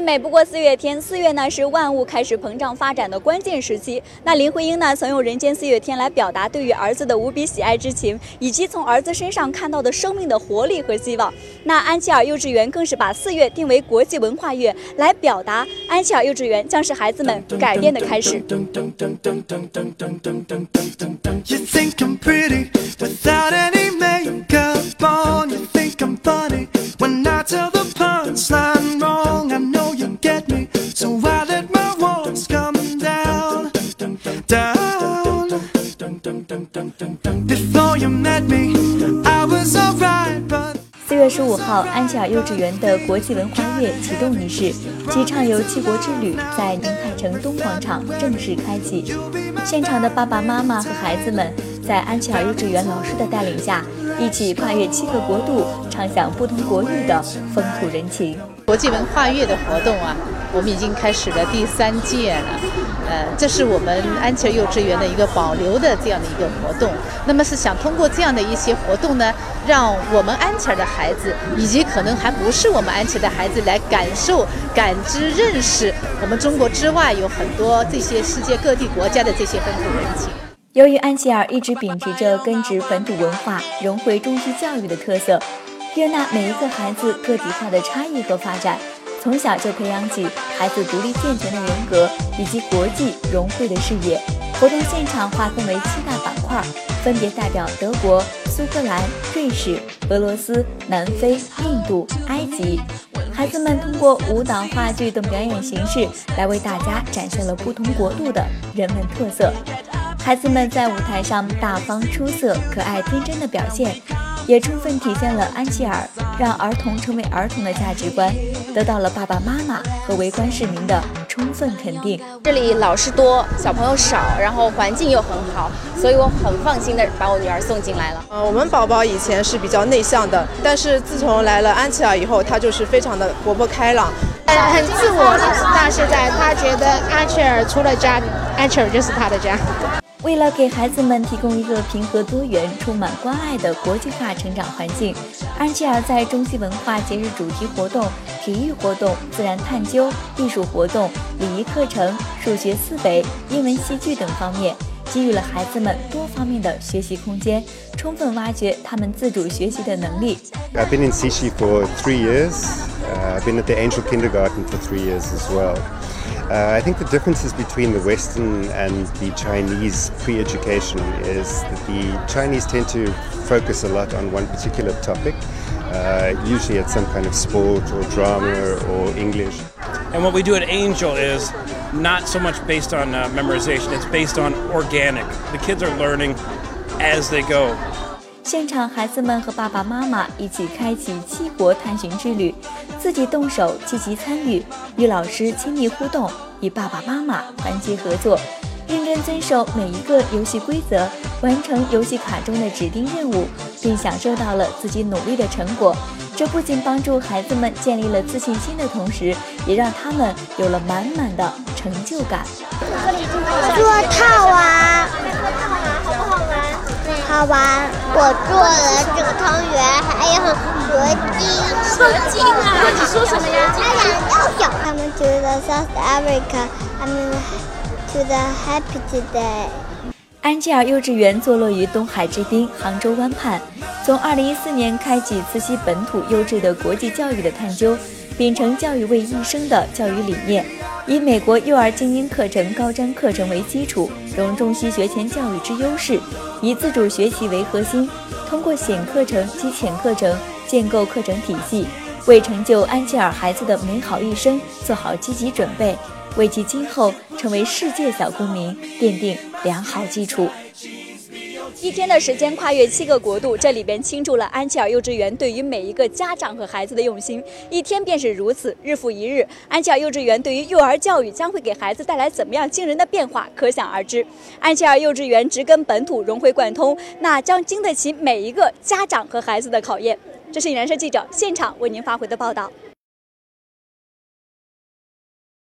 最美不过四月天，四月呢是万物开始膨胀发展的关键时期。那林徽因呢曾用人间四月天来表达对于儿子的无比喜爱之情，以及从儿子身上看到的生命的活力和希望。那安琪儿幼稚园更是把四月定为国际文化月，来表达安琪儿幼稚园将是孩子们改变的开始。4月15号，安琪儿幼稚园的国际文化月启动仪式及畅游七国之旅在宁泰城东广场正式开启。现场的爸爸妈妈和孩子们在安琪儿幼稚园老师的带领下，一起跨越7个国度，畅享不同国域的风土人情。国际文化月的活动啊，我们已经开始了第3届了。这是我们安琪儿幼稚园的一个保留的这样的一个活动。那么是想通过这样的一些活动呢，让我们安琪儿的孩子，以及可能还不是我们安琪儿的孩子，来感受、感知、认识我们中国之外有很多这些世界各地国家的这些风土人情。由于安琪儿一直秉持着根植本土文化、融汇中西教育的特色，接纳每一个孩子个体化的差异和发展，从小就培养起孩子独立健全的人格以及国际融汇的视野。活动现场划分为7大板块，分别代表德国、苏格兰、瑞士、俄罗斯、南非、印度、埃及。孩子们通过舞蹈、话剧等表演形式来为大家展现了不同国度的人文特色。孩子们在舞台上大方、出色、可爱、天真的表现，也充分体现了安琪儿让儿童成为儿童的价值观，得到了爸爸妈妈和围观市民的充分肯定。这里老师多，小朋友少，然后环境又很好，所以我很放心的把我女儿送进来了。我们宝宝以前是比较内向的，但是自从来了安琪儿以后，她就是非常的活泼开朗，很自我的。但是在她觉得安琪儿除了家，安琪儿就是她的家。为了给孩子们提供一个平和多元、充满关爱的国际化成长环境，安琪儿在中西文化节日主题活动、体育活动、自然探究、艺术活动、礼仪课程、数学思维、英文戏剧等方面，给予了孩子们多方面的学习空间，充分挖掘他们自主学习的能力。I've been in Sishi for 3 years. I've been at the Angel Kindergarten for 3 years as well. I think the differences between the Western and the Chinese pre-education is that the Chinese tend to focus a lot on one particular topic, usually it's some kind of sport or drama or English. And what we do at Angel is not so much based on memorization, it's based on organic. The kids are learning as they go. 现场孩子们和爸爸妈妈一起开启7国探寻之旅，自己动手积极参与，与老师亲密互动，与爸爸妈妈团结合作，认真遵守每一个游戏规则，完成游戏卡中的指定任务，并享受到了自己努力的成果。这不仅帮助孩子们建立了自信心的同时，也让他们有了满满的成就感。做套娃，好不好玩？好玩！我做了这个汤圆，还有蛇精啊！你说什么呀？他们觉得 South Africa， 他们觉得 happy today。安琪儿幼稚园坐落于东海之滨杭州湾畔，从2014年开启慈溪本土优质的国际教育的探究，秉承教育为一生的教育理念，以美国幼儿精英课程、高瞻课程为基础，融中西学前教育之优势，以自主学习为核心，通过显课程及潜课程建构课程体系，为成就安琪儿孩子的美好一生做好积极准备，为其今后成为世界小公民奠定良好基础。一天的时间跨越7个国度，这里边倾注了安琪儿幼稚园对于每一个家长和孩子的用心。一天便是如此，日复一日，安琪儿幼稚园对于幼儿教育将会给孩子带来怎么样惊人的变化，可想而知。安琪儿幼稚园植根本土，融会贯通，那将经得起每一个家长和孩子的考验。这是《引燃社》记者现场为您发回的报道。